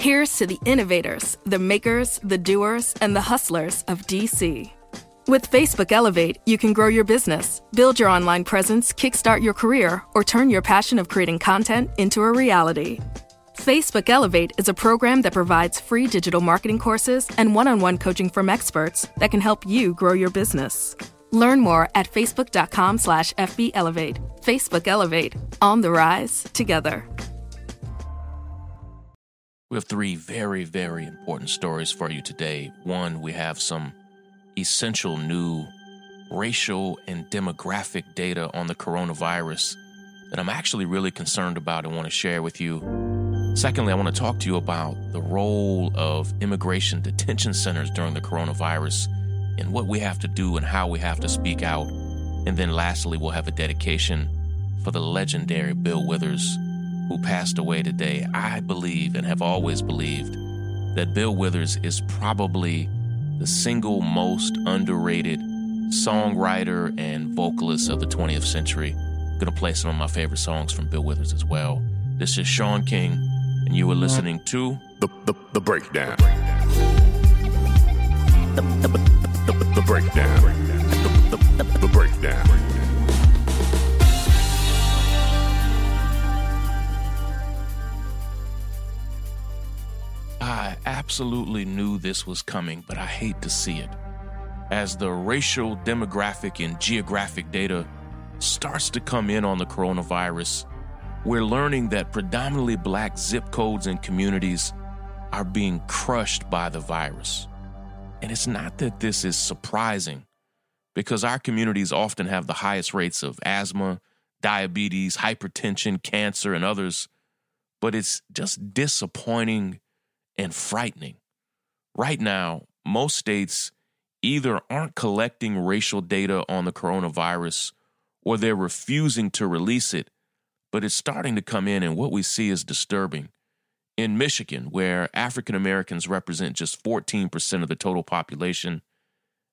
Here's to the innovators, the makers, the doers, and the hustlers of DC. With Facebook Elevate, you can grow your business, build your online presence, kickstart your career, or turn your passion of creating content into a reality. Facebook Elevate is a program that provides free digital marketing courses and one-on-one coaching from experts that can help you grow your business. Learn more at facebook.com/FBElevate. Facebook Elevate, on the rise together. We have three very, very important stories for you today. One, we have some essential new racial and demographic data on the coronavirus that I'm actually really concerned about and want to share with you. Secondly, I want to talk to you about the role of immigration detention centers during the coronavirus and what we have to do and how we have to speak out. And then lastly, we'll have a dedication for the legendary Bill Withers, who passed away today. I believe and have always believed that Bill Withers is probably the single most underrated songwriter and vocalist of the 20th century. I'm going to play some of my favorite songs from Bill Withers as well. This is Shaun King, and you are listening to The Breakdown. The Breakdown. The Breakdown. I absolutely knew this was coming, but I hate to see it. As the racial, demographic, and geographic data starts to come in on the coronavirus, we're learning that predominantly Black zip codes and communities are being crushed by the virus. And it's not that this is surprising, because our communities often have the highest rates of asthma, diabetes, hypertension, cancer, and others, but it's just disappointing and frightening. Right now, most states either aren't collecting racial data on the coronavirus or they're refusing to release it, but it's starting to come in, and what we see is disturbing. In Michigan, where African Americans represent just 14% of the total population,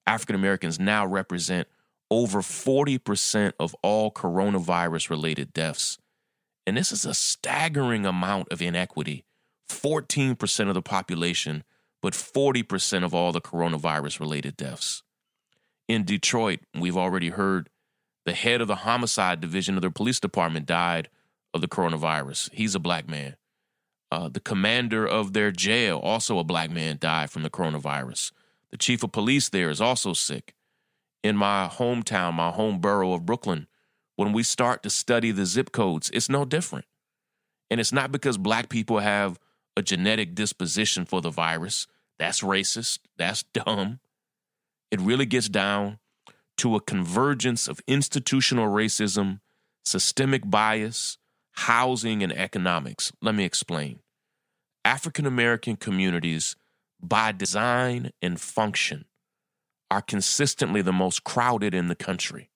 African Americans now represent over 40% of all coronavirus-related deaths. And this is a staggering amount of inequity. 14% of the population, but 40% of all the coronavirus-related deaths. In Detroit, we've already heard the head of the homicide division of the police department died of the coronavirus. He's a Black man. The commander of their jail, also a Black man, died from the coronavirus. The chief of police there is also sick. In my hometown, my home borough of Brooklyn, when we start to study the zip codes, it's no different. And it's not because Black people have a genetic disposition for the virus. That's racist. That's dumb. It really gets down to a convergence of institutional racism, systemic bias, housing, and economics. Let me explain. African American communities, by design and function, are consistently the most crowded in the country.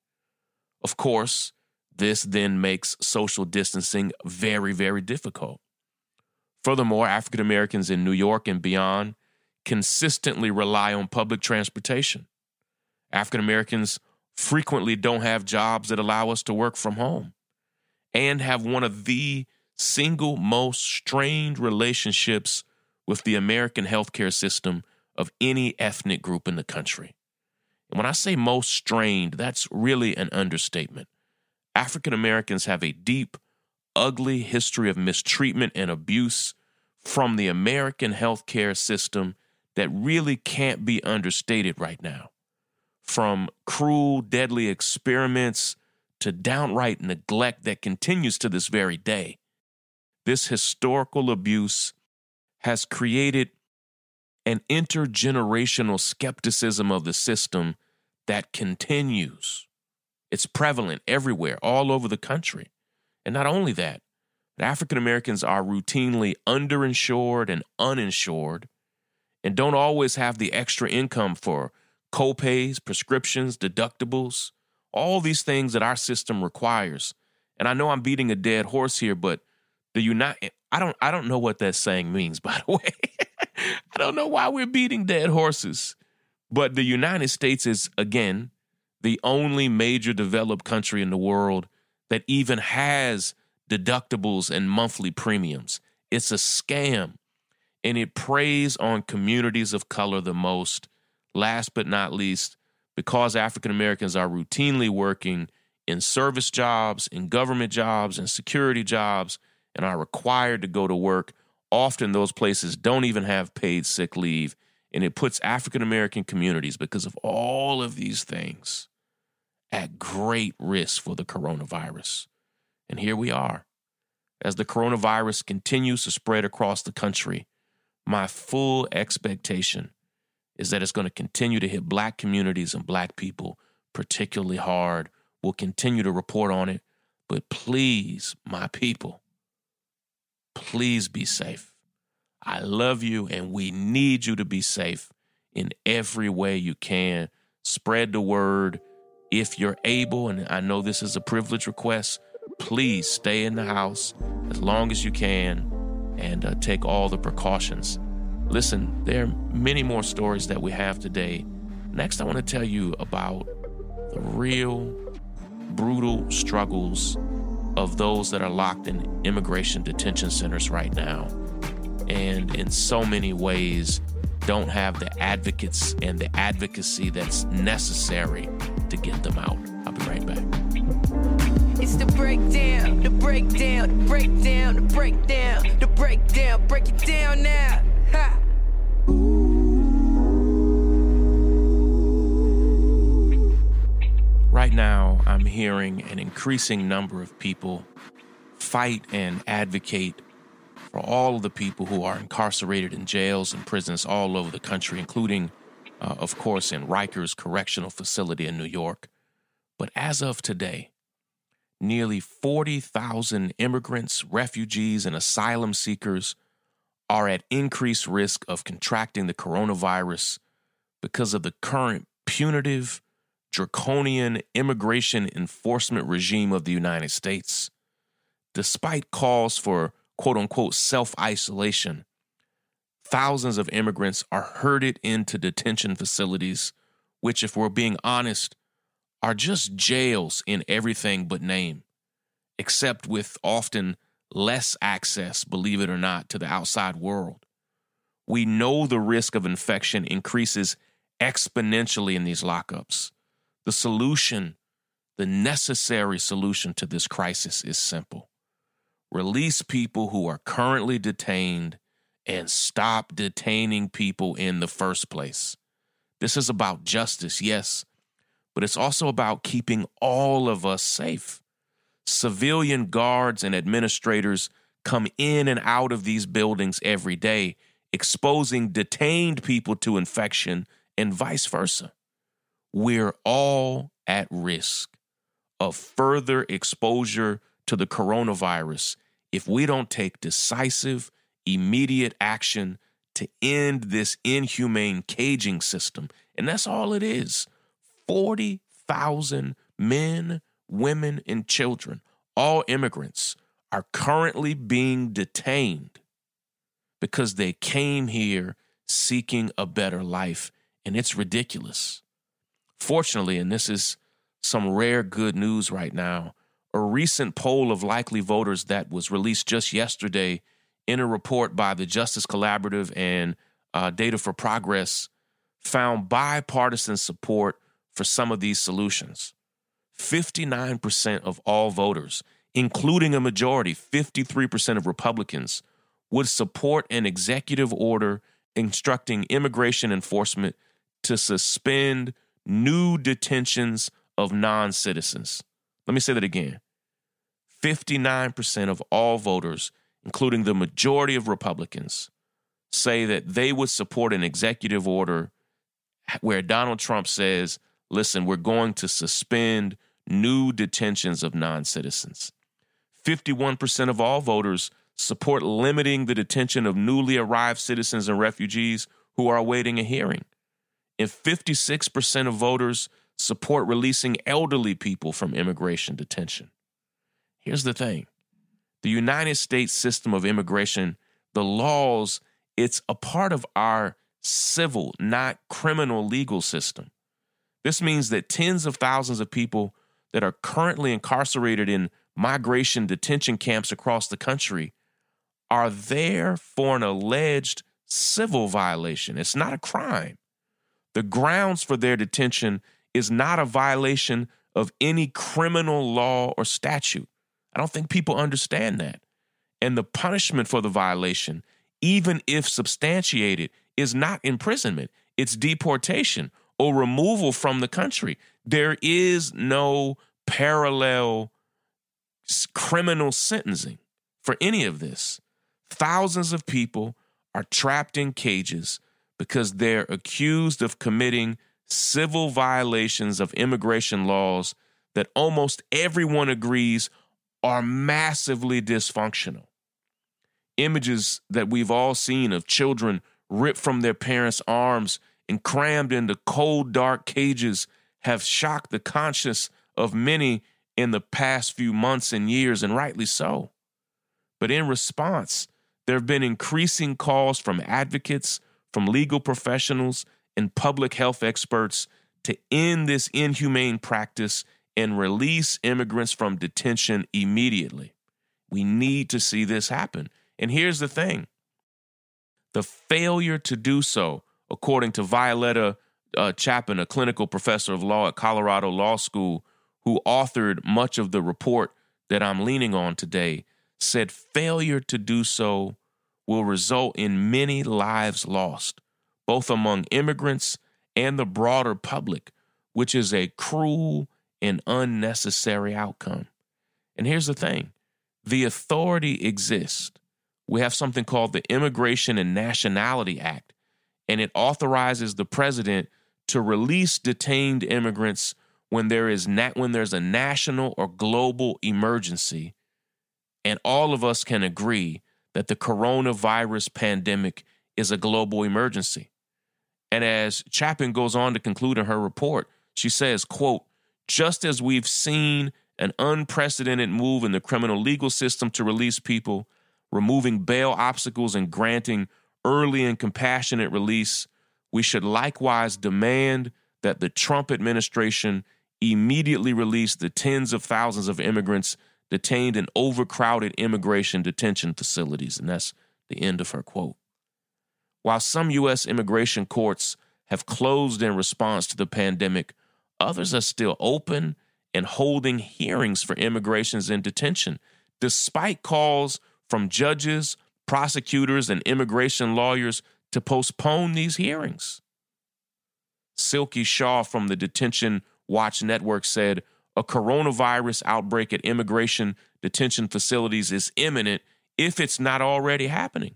Of course, this then makes social distancing very, very difficult. Furthermore, African Americans in New York and beyond consistently rely on public transportation. African Americans frequently don't have jobs that allow us to work from home and have one of the single most strained relationships with the American healthcare system of any ethnic group in the country. And when I say most strained, that's really an understatement. African Americans have a deep, ugly history of mistreatment and abuse from the American healthcare system that really can't be understated right now. From cruel, deadly experiments to downright neglect that continues to this very day. This historical abuse has created an intergenerational skepticism of the system that continues. It's prevalent everywhere, all over the country. And not only that, but African Americans are routinely underinsured and uninsured and don't always have the extra income for co-pays, prescriptions, deductibles, all these things that our system requires. And I know I'm beating a dead horse here, but I don't know what that saying means, by the way. I don't know why we're beating dead horses. But the United States is, again, the only major developed country in the world that even has deductibles and monthly premiums. It's a scam. and it preys on communities of color the most. Last but not least, because African Americans are routinely working in service jobs, in government jobs, in security jobs, and are required to go to work, often those places don't even have paid sick leave, and it puts African American communities, because of all of these things, at great risk for the coronavirus. And here we are. As the coronavirus continues to spread across the country, my full expectation is that it's going to continue to hit Black communities and Black people particularly hard. We'll continue to report on it. But please, my people, please be safe. I love you, and we need you to be safe in every way you can. Spread the word if you're able, and I know this is a privilege request. Please stay in the house as long as you can and take all the precautions. Listen, there are many more stories that we have today. Next, I want to tell you about the real brutal struggles of those that are locked in immigration detention centers right now, and in so many ways don't have the advocates and the advocacy that's necessary to get them out. I'll be right back. It's the breakdown, the breakdown, the breakdown, the breakdown, the breakdown, break it down now. Ha! Right now, I'm hearing an increasing number of people fight and advocate for all of the people who are incarcerated in jails and prisons all over the country, including, of course, in Rikers Correctional Facility in New York. But as of today, nearly 40,000 immigrants, refugees, and asylum seekers are at increased risk of contracting the coronavirus because of the current punitive, draconian immigration enforcement regime of the United States. Despite calls for quote-unquote self-isolation, thousands of immigrants are herded into detention facilities, which, if we're being honest, are just jails in everything but name, except with often less access, believe it or not, to the outside world. We know the risk of infection increases exponentially in these lockups. The solution, the necessary solution to this crisis is simple. Release people who are currently detained and stop detaining people in the first place. This is about justice, yes, but it's also about keeping all of us safe. Civilian guards and administrators come in and out of these buildings every day, exposing detained people to infection and vice versa. We're all at risk of further exposure to the coronavirus if we don't take decisive, immediate action to end this inhumane caging system. And that's all it is. 40,000 men, women, and children, all immigrants, are currently being detained because they came here seeking a better life, and it's ridiculous. Fortunately, and this is some rare good news right now, a recent poll of likely voters that was released just yesterday in a report by the Justice Collaborative and Data for Progress found bipartisan support for some of these solutions. 59% of all voters, including a majority, 53% of Republicans, would support an executive order instructing immigration enforcement to suspend new detentions of non-citizens. Let me say that again. 59% of all voters, including the majority of Republicans, say that they would support an executive order where Donald Trump says, listen, we're going to suspend new detentions of non-citizens. 51% of all voters support limiting the detention of newly arrived citizens and refugees who are awaiting a hearing. And 56% of voters support releasing elderly people from immigration detention. Here's the thing. The United States system of immigration, the laws, it's a part of our civil, not criminal legal system. This means that tens of thousands of people that are currently incarcerated in migration detention camps across the country are there for an alleged civil violation. It's not a crime. The grounds for their detention is not a violation of any criminal law or statute. I don't think people understand that. And the punishment for the violation, even if substantiated, is not imprisonment. It's deportation or removal from the country. There is no parallel criminal sentencing for any of this. Thousands of people are trapped in cages because they're accused of committing civil violations of immigration laws that almost everyone agrees are massively dysfunctional. Images that we've all seen of children ripped from their parents' arms and crammed into cold, dark cages have shocked the conscience of many in the past few months and years, and rightly so. But in response, there have been increasing calls from advocates, from legal professionals, and public health experts to end this inhumane practice and release immigrants from detention immediately. We need to see this happen. And here's the thing. The failure to do so, according to Violeta Chapin, a clinical professor of law at Colorado Law School, who authored much of the report that I'm leaning on today, said failure to do so will result in many lives lost, both among immigrants and the broader public, which is a cruel and unnecessary outcome. And here's the thing. The authority exists. We have something called the Immigration and Nationality Act, and it authorizes the president to release detained immigrants when there's a national or global emergency. And all of us can agree that the coronavirus pandemic is a global emergency. And as Chapin goes on to conclude in her report, she says, quote, just as we've seen an unprecedented move in the criminal legal system to release people, removing bail obstacles and granting early and compassionate release, we should likewise demand that the Trump administration immediately release the tens of thousands of immigrants detained in overcrowded immigration detention facilities. And that's the end of her quote. While some U.S. immigration courts have closed in response to the pandemic, others are still open and holding hearings for immigrants in detention, despite calls from judges, prosecutors, and immigration lawyers to postpone these hearings. Silky Shaw from the Detention Watch Network said, a coronavirus outbreak at immigration detention facilities is imminent if it's not already happening.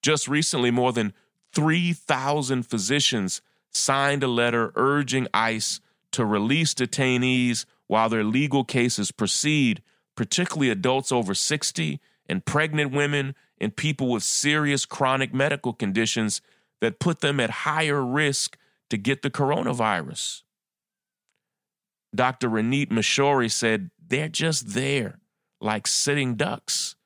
Just recently, more than 3,000 physicians signed a letter urging ICE to release detainees while their legal cases proceed, particularly adults over 60 and pregnant women and people with serious chronic medical conditions that put them at higher risk to get the coronavirus. Dr. Ranit Mishori said, they're just there, like sitting ducks.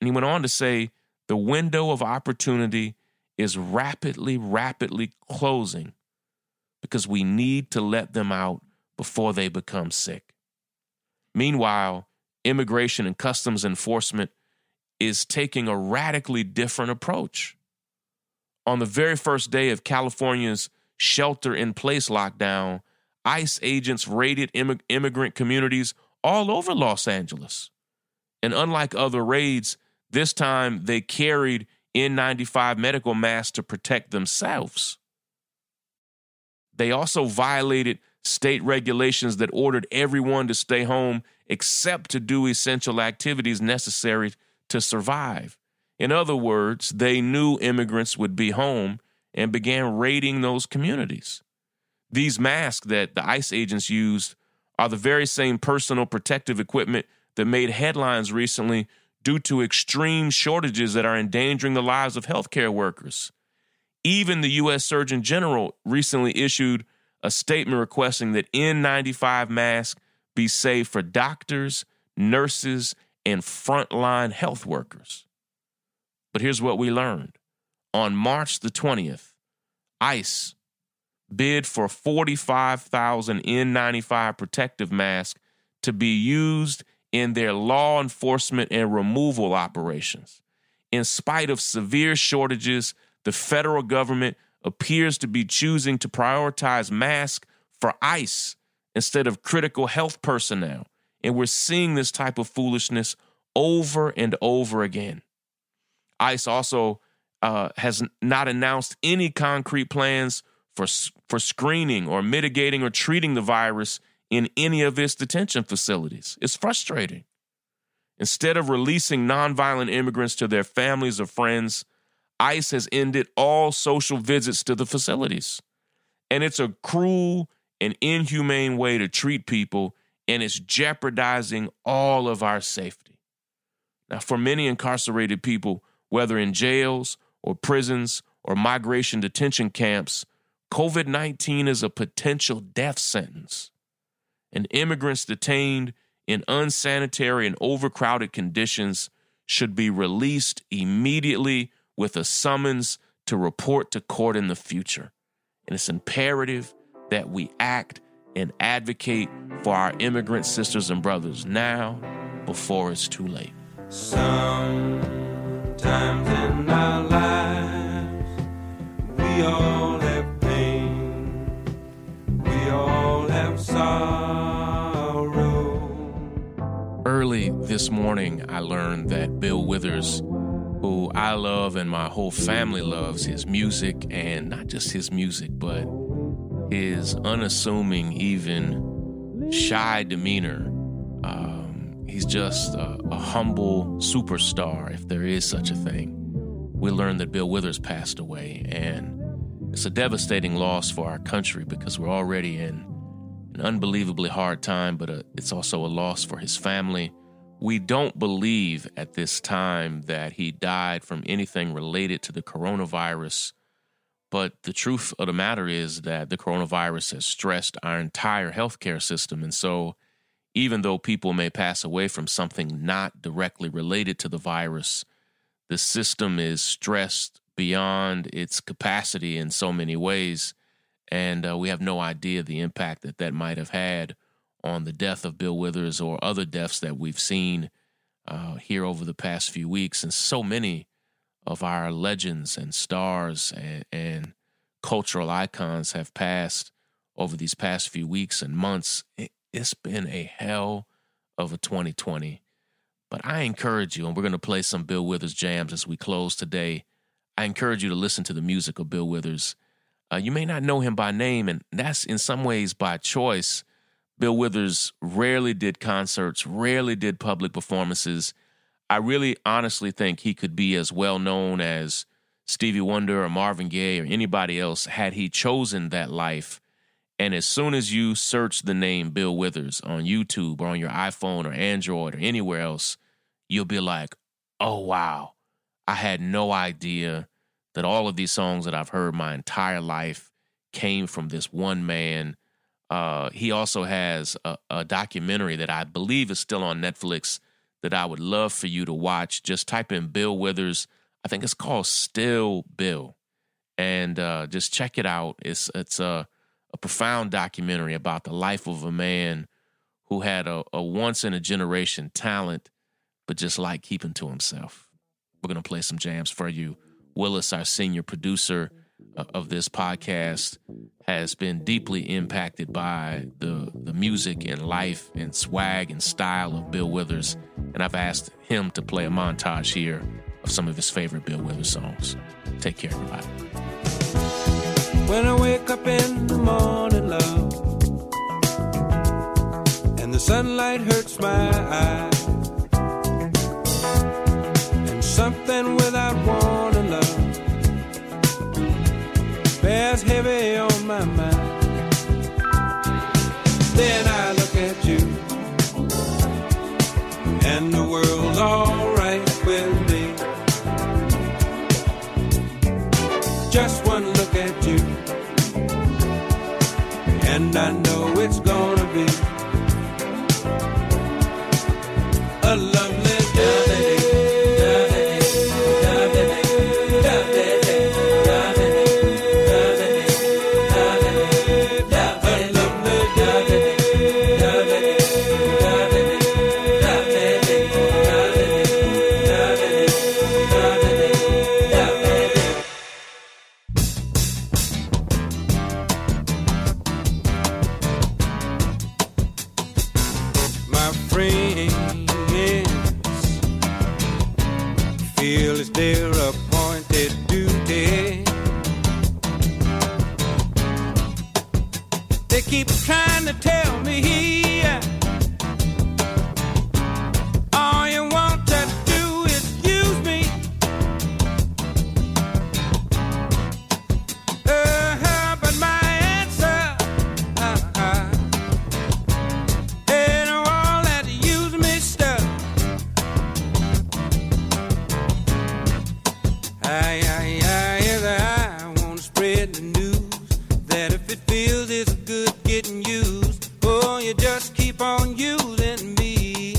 And he went on to say, the window of opportunity is rapidly closing because we need to let them out before they become sick. Meanwhile, Immigration and Customs Enforcement is taking a radically different approach. On the very first day of California's shelter-in-place lockdown, ICE agents raided immigrant communities all over Los Angeles. And unlike other raids, this time they carried N95 medical masks to protect themselves. They also violated state regulations that ordered everyone to stay home except to do essential activities necessary to survive. In other words, they knew immigrants would be home and began raiding those communities. These masks that the ICE agents used are the very same personal protective equipment that made headlines recently due to extreme shortages that are endangering the lives of healthcare workers. Even the U.S. Surgeon General recently issued a statement requesting that N95 masks be safe for doctors, nurses, and frontline health workers. But here's what we learned. On March the 20th, ICE bid for 45,000 N95 protective masks to be used in their law enforcement and removal operations. in spite of severe shortages, the federal government appears to be choosing to prioritize masks for ICE instead of critical health personnel. And we're seeing this type of foolishness over and over again. ICE also has not announced any concrete plans for screening or mitigating or treating the virus in any of its detention facilities. It's frustrating. Instead of releasing nonviolent immigrants to their families or friends, ICE has ended all social visits to the facilities. And it's a cruel and inhumane way to treat people, and it's jeopardizing all of our safety. Now, for many incarcerated people, whether in jails or prisons or migration detention camps, COVID-19 is a potential death sentence. And immigrants detained in unsanitary and overcrowded conditions should be released immediately with a summons to report to court in the future. And it's imperative that we act and advocate for our immigrant sisters and brothers now, before it's too late. Sometimes in our lives, we all have pain, we all have sorrow. Early this morning, I learned that Bill Withers, who I love and my whole family loves, his music, and not just his music, but his unassuming, even shy demeanor. He's just a humble superstar, if there is such a thing. We learned that Bill Withers passed away, and it's a devastating loss for our country because we're already in an unbelievably hard time, but it's also a loss for his family. We don't believe at this time that he died from anything related to the coronavirus. But the truth of the matter is that the coronavirus has stressed our entire healthcare system. And so even though people may pass away from something not directly related to the virus, the system is stressed beyond its capacity in so many ways. And we have no idea the impact that that might have had on the death of Bill Withers or other deaths that we've seen here over the past few weeks. And so many of our legends and stars and cultural icons have passed over these past few weeks and months. It's been a hell of a 2020. But I encourage you, and we're going to play some Bill Withers jams as we close today. I encourage you to listen to the music of Bill Withers. You may not know him by name, and that's in some ways by choice. Bill Withers rarely did concerts, rarely did public performances. I really honestly think he could be as well known as Stevie Wonder or Marvin Gaye or anybody else had he chosen that life. And as soon as you search the name Bill Withers on YouTube or on your iPhone or Android or anywhere else, you'll be like, oh, wow, I had no idea that all of these songs that I've heard my entire life came from this one man. He also has a documentary that I believe is still on Netflix that I would love for you to watch. Just type in Bill Withers. I think it's called Still Bill. And just check it out. It's a profound documentary about the life of a man who had a once-in-a-generation talent, but just like keeping to himself. We're going to play some jams for you. Willis, our senior producer of this podcast, has been deeply impacted by the music and life and swag and style of Bill Withers, and I've asked him to play a montage here of some of his favorite Bill Withers songs. Take care, everybody. When I wake up in the morning, love, and the sunlight hurts my eyes, and something without warning, love, bears heavy on my mind. Then I look at you, and the world's all right with me. Just one look at you, and I know it's gonna be a lovely day. keep trying to tell me, all you want to do is use me. But my answer, ain't all that use me stuff. Either I want to spread the news that if it feels it's good getting used, oh, you just keep on using me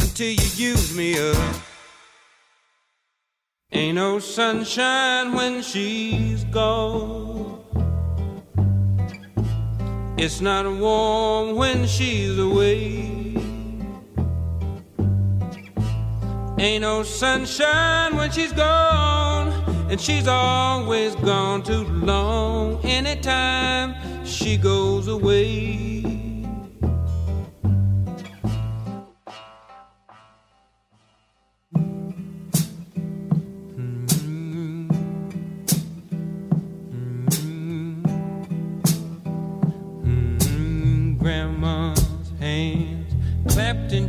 until you use me up. Ain't no sunshine when she's gone. It's not warm when she's away. Ain't no sunshine when she's gone, and she's always gone too long. Anytime she goes away. Mm-hmm. Mm-hmm. Mm-hmm. Grandma's hands clapped in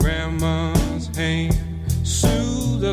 Grandma's hand soothed the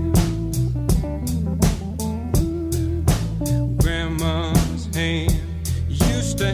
Grandma's hand used to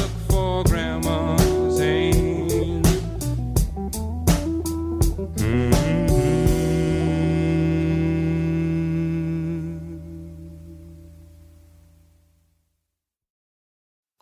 for Grandma's hand.